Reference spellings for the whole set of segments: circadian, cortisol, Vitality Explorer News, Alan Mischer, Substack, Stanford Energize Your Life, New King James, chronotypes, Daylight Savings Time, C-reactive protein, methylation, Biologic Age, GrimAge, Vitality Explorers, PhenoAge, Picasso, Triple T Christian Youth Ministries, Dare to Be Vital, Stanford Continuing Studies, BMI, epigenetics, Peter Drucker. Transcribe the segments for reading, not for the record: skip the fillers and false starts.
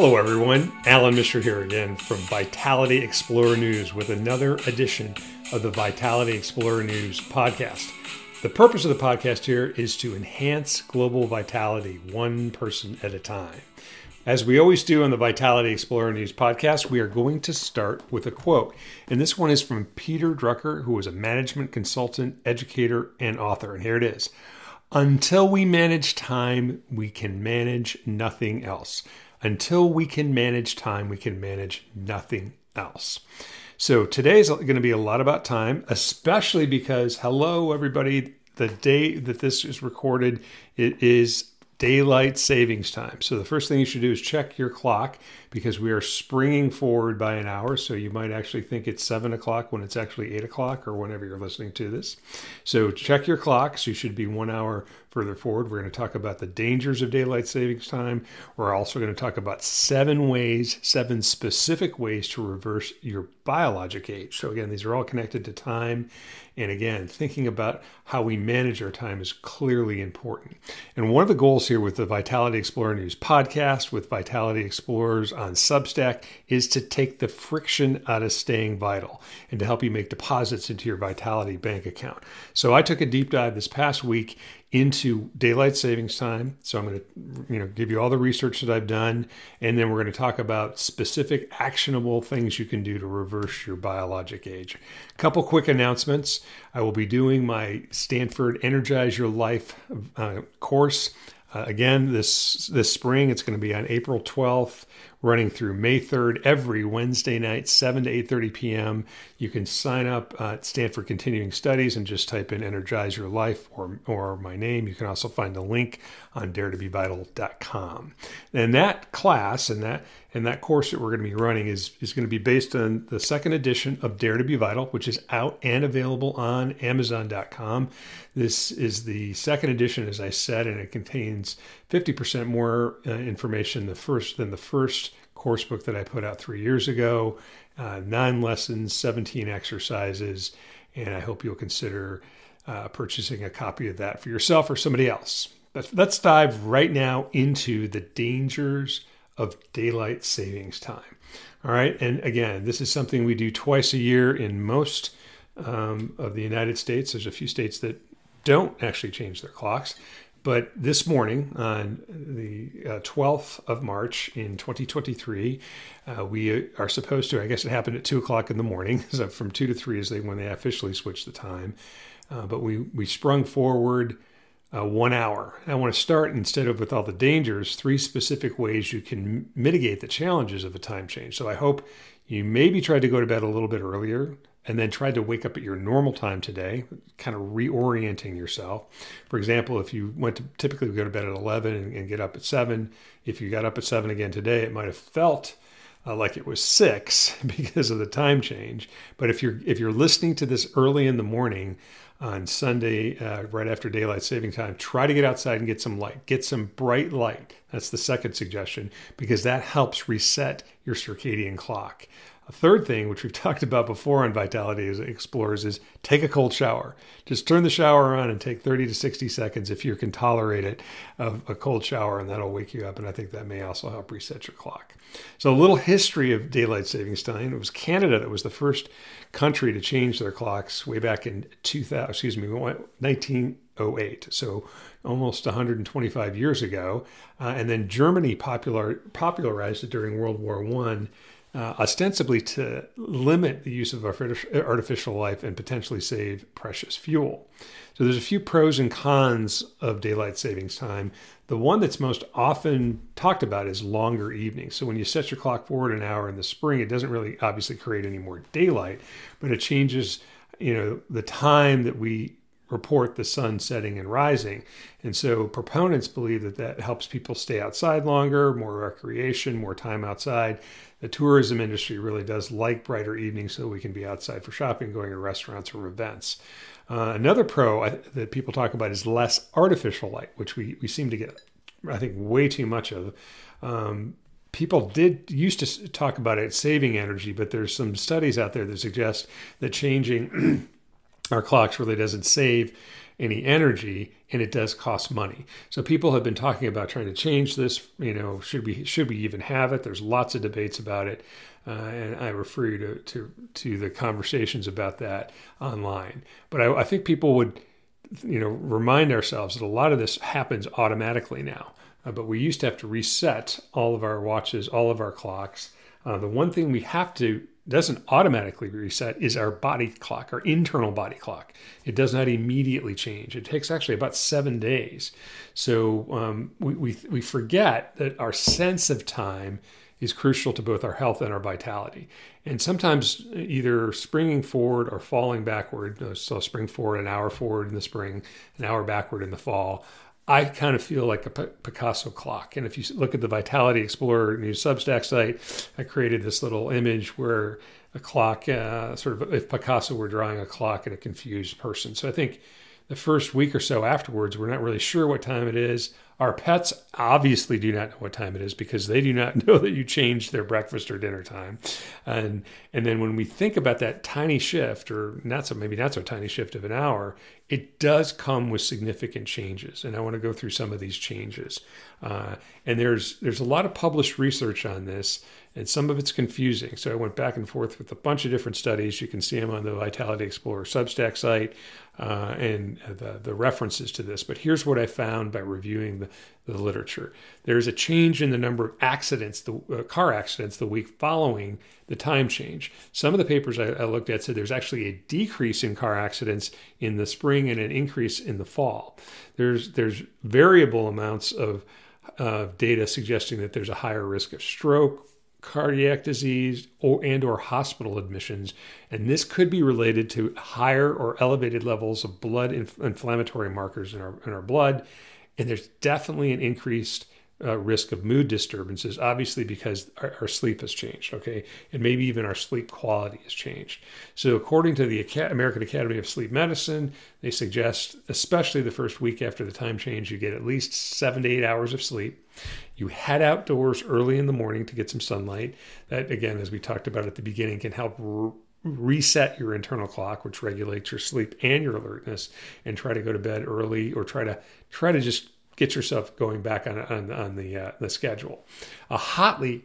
Hello everyone, Alan Mischer here again from Vitality Explorer News with another edition of the Vitality Explorer News podcast. The purpose of the podcast here is to enhance global vitality one person at a time. As we always do on the Vitality Explorer News podcast, we are going to start with a quote. And this one is from Peter Drucker, who is a management consultant, educator, and author. And here it is. Until we manage time, we can manage nothing else. Until we can manage time, we can manage nothing else. So today is going to be a lot about time, especially because, hello everybody, the day that this is recorded, it is Daylight Savings Time. So the first thing you should do is check your clock because we are springing forward by an hour. So you might actually think it's 7 o'clock when it's actually 8 o'clock or whenever you're listening to this. So check your clocks. You should be 1 hour further forward. We're going to talk about the dangers of daylight savings time. We're also going to talk about seven specific ways to reverse your biologic age. So again, these are all connected to time. And again, thinking about how we manage our time is clearly important. And one of the goals here with the Vitality Explorer News podcast, with Vitality Explorers on Substack, is to take the friction out of staying vital and to help you make deposits into your Vitality bank account. So I took a deep dive this past week into daylight savings time. So I'm going to give you all the research that I've done, and then we're going to talk about specific actionable things you can do to reverse your biologic age. A couple quick announcements. I will be doing my Stanford Energize Your Life course. Again, this spring, it's going to be on April 12th, running through May 3rd, every Wednesday night, 7 to 8:30 p.m. You can sign up at Stanford Continuing Studies and just type in Energize Your Life or my name. You can also find the link on daretobevital.com. And that class and that course that we're going to be running is going to be based on the second edition of Dare to Be Vital, which is out and available on Amazon.com. This is the second edition, as I said, and it contains 50% more information than the first course book that I put out 3 years ago. 9 lessons, 17 exercises, and I hope you'll consider purchasing a copy of that for yourself or somebody else. But let's dive right now into the dangers of daylight savings time. All right, and again, this is something we do twice a year in most of the United States. There's a few states that don't actually change their clocks. But this morning, on the 12th of March in 2023, we are supposed to, I guess it happened at 2 o'clock in the morning, so from 2 to 3 is when they officially switched the time. But we sprung forward 1 hour. And I want to start, instead of with all the dangers, 3 specific ways you can mitigate the challenges of a time change. So I hope you maybe try to go to bed a little bit earlier, and then tried to wake up at your normal time today, kind of reorienting yourself. For example, if you typically go to bed at 11 and get up at 7, if you got up at 7 again today, it might have felt like it was 6 because of the time change. But if you're listening to this early in the morning on Sunday, right after daylight saving time, try to get outside and get some light, get some bright light. That's the second suggestion, because that helps reset your circadian clock. A third thing, which we've talked about before on Vitality Explorers, is take a cold shower. Just turn the shower on and take 30 to 60 seconds, if you can tolerate it, of a cold shower, and that'll wake you up. And I think that may also help reset your clock. So a little history of daylight savings time. It was Canada that was the first country to change their clocks way back in 1908, so almost 125 years ago. And then Germany popularized it during World War I. Ostensibly to limit the use of artificial light and potentially save precious fuel. So there's a few pros and cons of daylight savings time. The one that's most often talked about is longer evenings. So when you set your clock forward an hour in the spring, it doesn't really obviously create any more daylight, but it changes, the time that we report the sun setting and rising. And so proponents believe that helps people stay outside longer, more recreation, more time outside. The tourism industry really does like brighter evenings so we can be outside for shopping, going to restaurants or events. Another pro that people talk about is less artificial light, which we seem to get, I think, way too much of. People used to talk about it saving energy, but there's some studies out there that suggest that changing our clocks really doesn't save any energy, and it does cost money. So people have been talking about trying to change this, should we even have it? There's lots of debates about it. And I refer you to the conversations about that online. But I think people would, remind ourselves that a lot of this happens automatically now. But we used to have to reset all of our watches, all of our clocks. The one thing we have to doesn't automatically reset is our body clock, our internal body clock. It does not immediately change. It takes actually about 7 days. So we forget that our sense of time is crucial to both our health and our vitality. And sometimes either springing forward or falling backward, so spring forward, an hour forward in the spring, an hour backward in the fall, I kind of feel like a Picasso clock. And if you look at the Vitality Explorer News Substack site, I created this little image where a clock, sort of if Picasso were drawing a clock and a confused person. So I think the first week or so afterwards, we're not really sure what time it is. Our pets obviously do not know what time it is because they do not know that you changed their breakfast or dinner time. And then when we think about that tiny shift or maybe not so tiny shift of an hour, it does come with significant changes. And I want to go through some of these changes. And there's a lot of published research on this, and some of it's confusing. So I went back and forth with a bunch of different studies. You can see them on the Vitality Explorer Substack site and the references to this. But here's what I found by reviewing the literature. There's a change in the number of accidents, car accidents, the week following the time change. Some of the papers I looked at said there's actually a decrease in car accidents in the spring and an increase in the fall. There's variable amounts of data suggesting that there's a higher risk of stroke, cardiac disease, or hospital admissions, and this could be related to higher or elevated levels of blood inflammatory markers in our blood. And there's definitely an increased risk of mood disturbances, obviously because our sleep has changed, okay? And maybe even our sleep quality has changed. So according to the American Academy of Sleep Medicine, they suggest, especially the first week after the time change, you get at least 7 to 8 hours of sleep. You head outdoors early in the morning to get some sunlight. That, again, as we talked about at the beginning, can help reset your internal clock, which regulates your sleep and your alertness, and try to go to bed early or try to just get yourself going back on the schedule. A hotly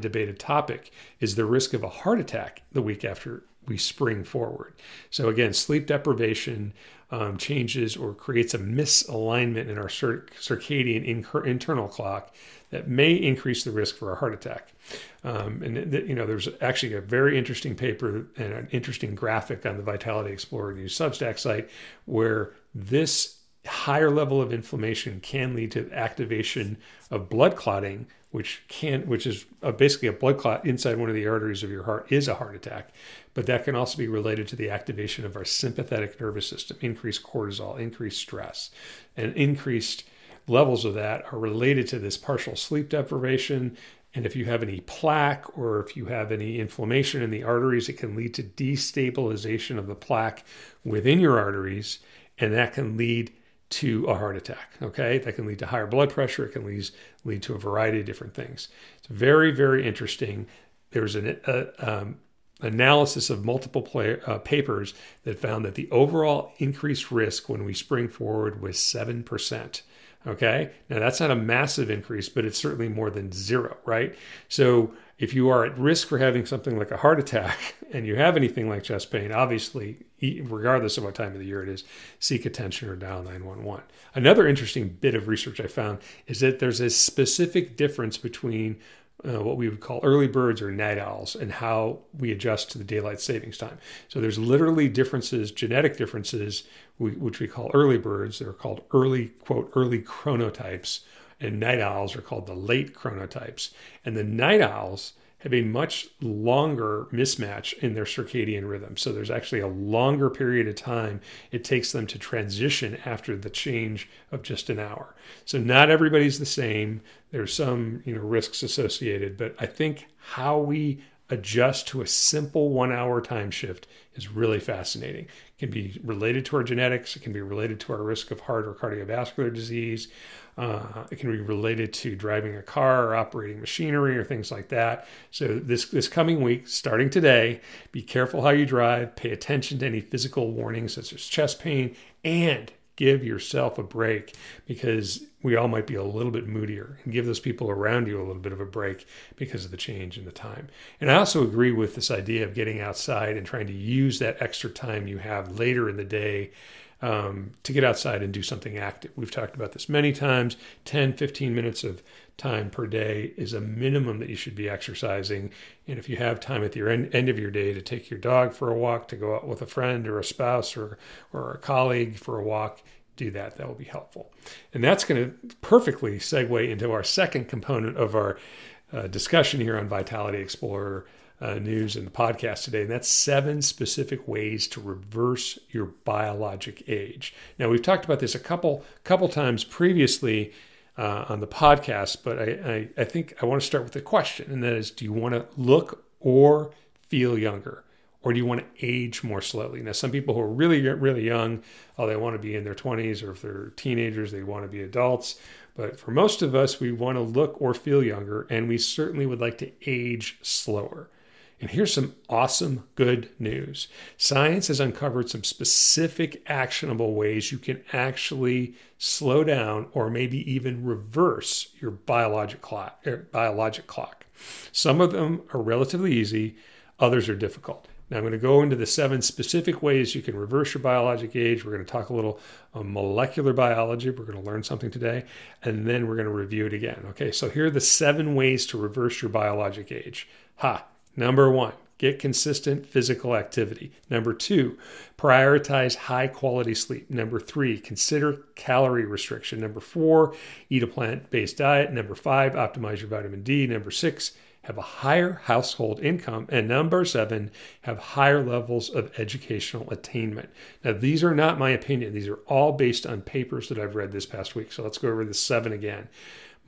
debated topic is the risk of a heart attack the week after we spring forward. So again, sleep deprivation changes or creates a misalignment in our circadian internal clock that may increase the risk for a heart attack. There's actually a very interesting paper and an interesting graphic on the Vitality Explorer News Substack site where this higher level of inflammation can lead to activation of blood clotting, which is basically a blood clot inside one of the arteries of your heart is a heart attack. But that can also be related to the activation of our sympathetic nervous system, increased cortisol, increased stress, and increased levels of that are related to this partial sleep deprivation. And if you have any plaque or if you have any inflammation in the arteries, it can lead to destabilization of the plaque within your arteries. And that can lead to a heart attack, okay? That can lead to higher blood pressure. It can lead to a variety of different things. It's very, very interesting. There's an analysis of multiple papers that found that the overall increased risk when we spring forward was 7%. Okay, now that's not a massive increase, but it's certainly more than zero, right? So if you are at risk for having something like a heart attack and you have anything like chest pain, obviously, regardless of what time of the year it is, seek attention or dial 911. Another interesting bit of research I found is that there's a specific difference between what we would call early birds or night owls and how we adjust to the daylight savings time. So there's literally differences, genetic differences, which we call early birds. They're called early chronotypes, and night owls are called the late chronotypes. And the night owls have a much longer mismatch in their circadian rhythm. So there's actually a longer period of time it takes them to transition after the change of just an hour. So not everybody's the same. There's some risks associated, but I think how we adjust to a simple 1 hour time shift is really fascinating. It can be related to our genetics. It can be related to our risk of heart or cardiovascular disease. It can be related to driving a car or operating machinery or things like that. So this coming week, starting today, be careful how you drive, pay attention to any physical warnings such as chest pain, and give yourself a break, because we all might be a little bit moodier, and give those people around you a little bit of a break because of the change in the time. And I also agree with this idea of getting outside and trying to use that extra time you have later in the day to get outside and do something active. We've talked about this many times. 10, 15 minutes of time per day is a minimum that you should be exercising. And if you have time at the end of your day to take your dog for a walk, to go out with a friend or a spouse or a colleague for a walk, do that. That will be helpful. And that's going to perfectly segue into our second component of our discussion here on Vitality Explorer News and the podcast today, and that's 7 specific ways to reverse your biologic age. Now, we've talked about this a couple times previously on the podcast, but I think I want to start with a question, and that is, do you want to look or feel younger, or do you want to age more slowly? Now, some people who are really, really young, they want to be in their 20s, or if they're teenagers, they want to be adults. But for most of us, we want to look or feel younger, and we certainly would like to age slower. And here's some awesome good news. Science has uncovered some specific actionable ways you can actually slow down or maybe even reverse your biologic clock. Some of them are relatively easy, others are difficult. Now I'm going to go into the 7 specific ways you can reverse your biologic age. We're going to talk a little molecular biology. We're going to learn something today, and then we're going to review it again. Okay, so here are the 7 ways to reverse your biologic age. Number 1, get consistent physical activity. Number 2, prioritize high quality sleep. Number 3, consider calorie restriction. Number 4, eat a plant-based diet. Number 5, optimize your vitamin D. Number 6, have a higher household income. And number 7, have higher levels of educational attainment. Now, these are not my opinion. These are all based on papers that I've read this past week. So let's go over the 7 again.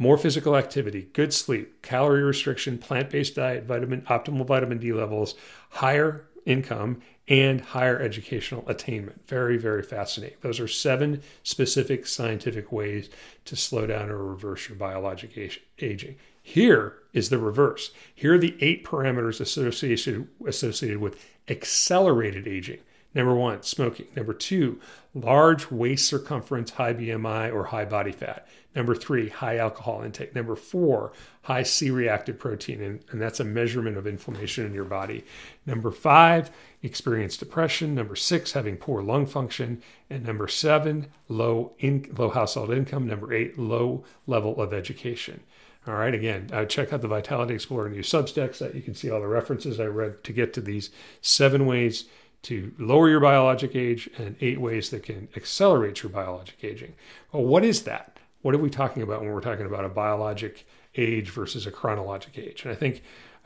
More physical activity, good sleep, calorie restriction, plant-based diet, optimal vitamin D levels, higher income, and higher educational attainment. Very, very fascinating. Those are 7 specific scientific ways to slow down or reverse your biologic aging. Here is the reverse. Here are the 8 parameters associated with accelerated aging. Number 1, smoking. Number 2, large waist circumference, high BMI or high body fat. Number 3, high alcohol intake. Number 4, high C-reactive protein, and that's a measurement of inflammation in your body. Number 5, experience depression. Number 6, having poor lung function. And number 7, low household income. Number 8, low level of education. All right, again, check out the Vitality Explorer News Substack site. You can see all the references I read to get to these 7 ways to lower your biologic age and 8 ways that can accelerate your biologic aging. Well, what is that? What are we talking about when we're talking about a biologic age versus a chronologic age? And I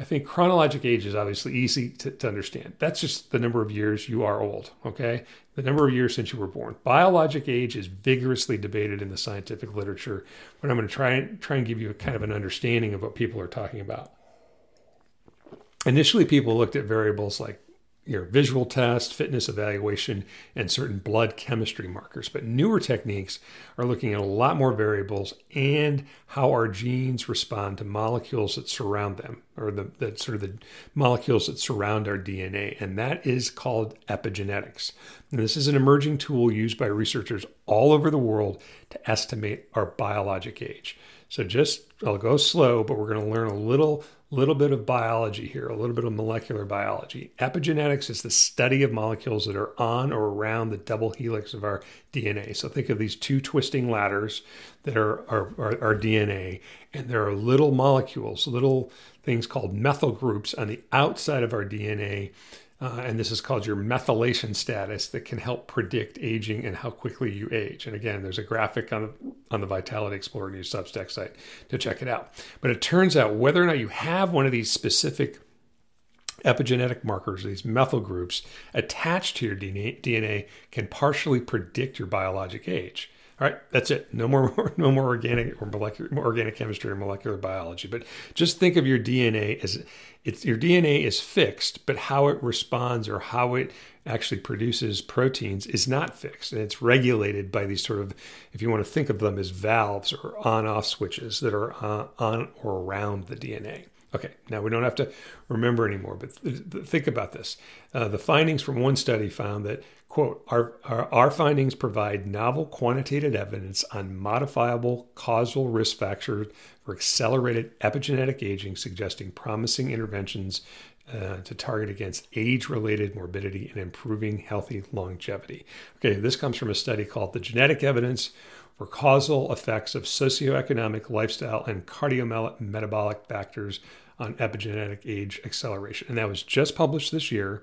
think chronologic age is obviously easy to understand. That's just the number of years you are old, okay? The number of years since you were born. Biologic age is vigorously debated in the scientific literature, but I'm going to try and give you a kind of an understanding of what people are talking about. Initially, people looked at variables like your visual test, fitness evaluation, and certain blood chemistry markers. But newer techniques are looking at a lot more variables and how our genes respond to molecules that surround them, or the molecules that surround our DNA. And that is called epigenetics. And this is an emerging tool used by researchers all over the world to estimate our biologic age. So I'll go slow, but we're going to learn a little bit of biology here, a little bit of molecular biology. Epigenetics is the study of molecules that are on or around the double helix of our DNA. So think of these 2 twisting ladders that are our DNA, and there are little molecules, little things called methyl groups on the outside of our DNA, and this is called your methylation status, that can help predict aging and how quickly you age. And again, there's a graphic on the Vitality Explorer News Substack site to check it out. But it turns out whether or not you have one of these specific epigenetic markers, these methyl groups attached to your DNA, can partially predict your biologic age. All right, that's it. No more organic or organic chemistry or molecular biology. But just think of your DNA as your DNA is fixed, but how it responds or how it actually produces proteins is not fixed, and it's regulated by these sort of, if you want to think of them as valves or on-off switches that are on or around the DNA. Okay, now we don't have to remember anymore, but think about this. The findings from one study found that, quote, our findings provide novel quantitative evidence on modifiable causal risk factors for accelerated epigenetic aging, suggesting promising interventions to target against age-related morbidity and improving healthy longevity. Okay, this comes from a study called The Genetic Evidence for Causal Effects of Socioeconomic, Lifestyle, and Cardiometabolic Factors on Epigenetic Age Acceleration. And that was just published this year.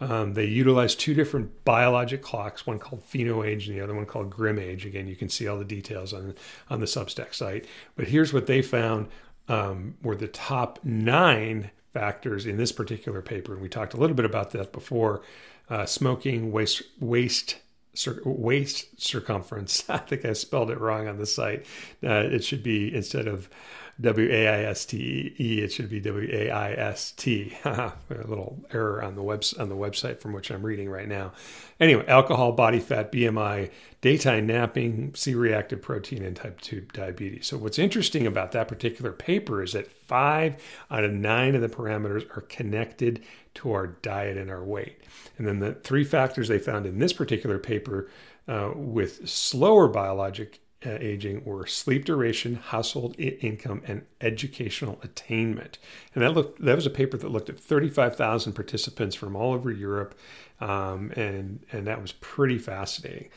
They utilized two different biologic clocks, one called PhenoAge and the other one called GrimAge. Again, you can see all the details on the Substack site. But here's what they found were the top 9 factors in this particular paper. And we talked a little bit about that before. Smoking, waist circumference. I think I spelled it wrong on the site. It should be, instead of W-A-I-S-T-E, it should be W-A-I-S-T. A little error on the website from which I'm reading right now. Anyway, alcohol, body fat, BMI, daytime napping, C-reactive protein, and type 2 diabetes. So what's interesting about that particular paper is that 5 out of 9 of the parameters are connected to our diet and our weight. And then the 3 factors they found in this particular paper with slower biologic aging or sleep duration, household income, and educational attainment. And that was a paper that looked at 35,000 participants from all over Europe, and that was pretty fascinating.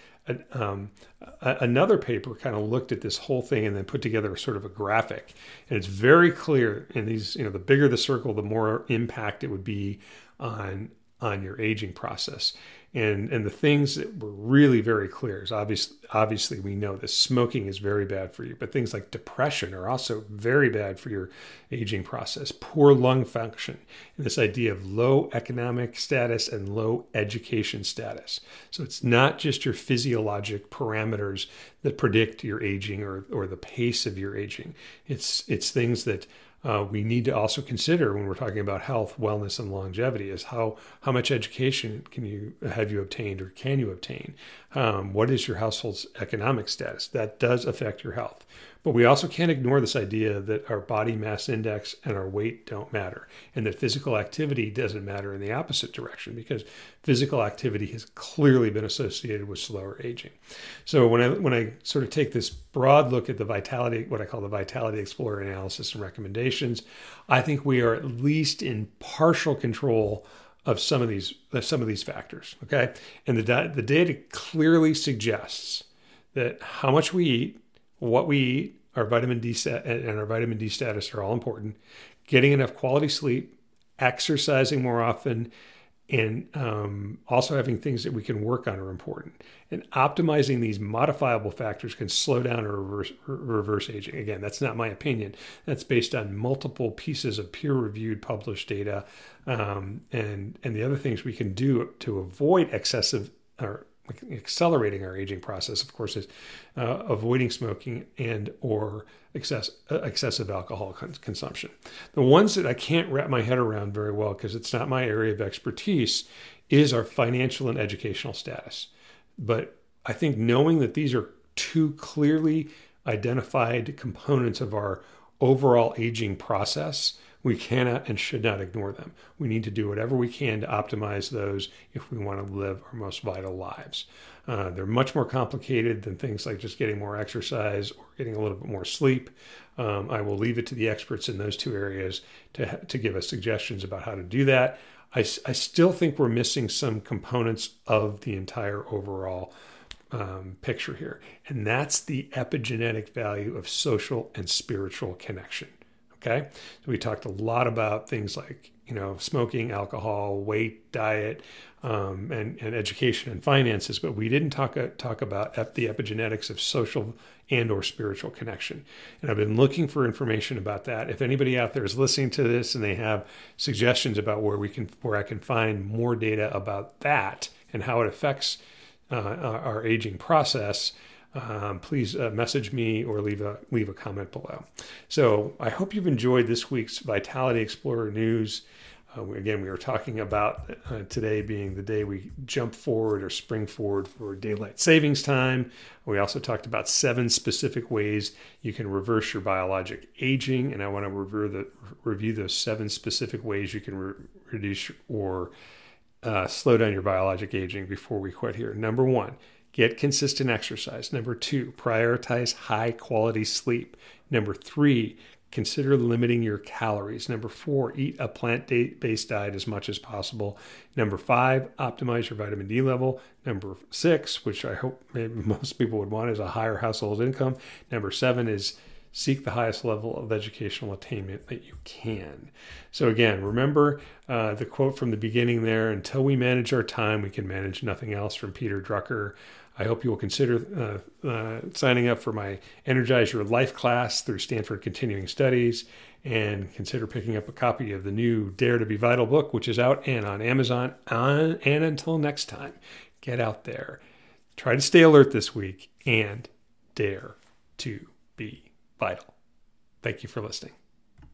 Another paper kind of looked at this whole thing and then put together sort of a graphic. And it's very clear in these, the bigger the circle, the more impact it would be on your aging process. And the things that were really very clear is obviously we know that smoking is very bad for you, but things like depression are also very bad for your aging process, poor lung function, and this idea of low economic status and low education status. So it's not just your physiologic parameters that predict your aging or the pace of your aging. It's things that we need to also consider when we're talking about health, wellness, and longevity is how much education can you obtain? What is your household's economic status? That does affect your health. But we also can't ignore this idea that our body mass index and our weight don't matter, and that physical activity doesn't matter in the opposite direction, because physical activity has clearly been associated with slower aging. So when I sort of take this broad look at the vitality, what I call the Vitality Explorer analysis and recommendations, I think we are at least in partial control of some of these factors. Okay, and the data clearly suggests that how much we eat, what we eat, our vitamin D and our vitamin D status are all important. Getting enough quality sleep, exercising more often, and also having things that we can work on are important. And optimizing these modifiable factors can slow down or reverse aging. Again, that's not my opinion. That's based on multiple pieces of peer-reviewed published data, and the other things we can do to avoid excessive or accelerating our aging process, of course, is avoiding smoking and or excessive alcohol consumption. The ones that I can't wrap my head around very well, because it's not my area of expertise, is our financial and educational status. But I think knowing that these are two clearly identified components of our overall aging process, we cannot and should not ignore them. We need to do whatever we can to optimize those if we want to live our most vital lives. They're much more complicated than things like just getting more exercise or getting a little bit more sleep. I will leave it to the experts in those two areas to give us suggestions about how to do that. I still think we're missing some components of the entire overall picture here, and that's the epigenetic value of social and spiritual connection. Okay, so we talked a lot about things like, smoking, alcohol, weight, diet, and education and finances, but we didn't talk about the epigenetics of social and or spiritual connection. And I've been looking for information about that. If anybody out there is listening to this and they have suggestions about where I can find more data about that and how it affects our aging process, please message me or leave a comment below. So I hope you've enjoyed this week's Vitality Explorer News. Again, we were talking about today being the day we jump forward or spring forward for Daylight Savings Time. We also talked about 7 specific ways you can reverse your biologic aging. And I want to review those 7 specific ways you can reduce or slow down your biologic aging before we quit here. Number 1, get consistent exercise. Number 2, prioritize high quality sleep. Number 3, consider limiting your calories. Number 4, eat a plant-based diet as much as possible. Number 5, optimize your vitamin D level. Number 6, which I hope maybe most people would want, is a higher household income. Number 7 is seek the highest level of educational attainment that you can. So again, remember the quote from the beginning there, until we manage our time, we can manage nothing else, from Peter Drucker. I hope you will consider signing up for my Energize Your Life class through Stanford Continuing Studies, and consider picking up a copy of the new Dare to Be Vital book, which is out and on Amazon. And until next time, get out there, try to stay alert this week, and dare to be vital. Thank you for listening.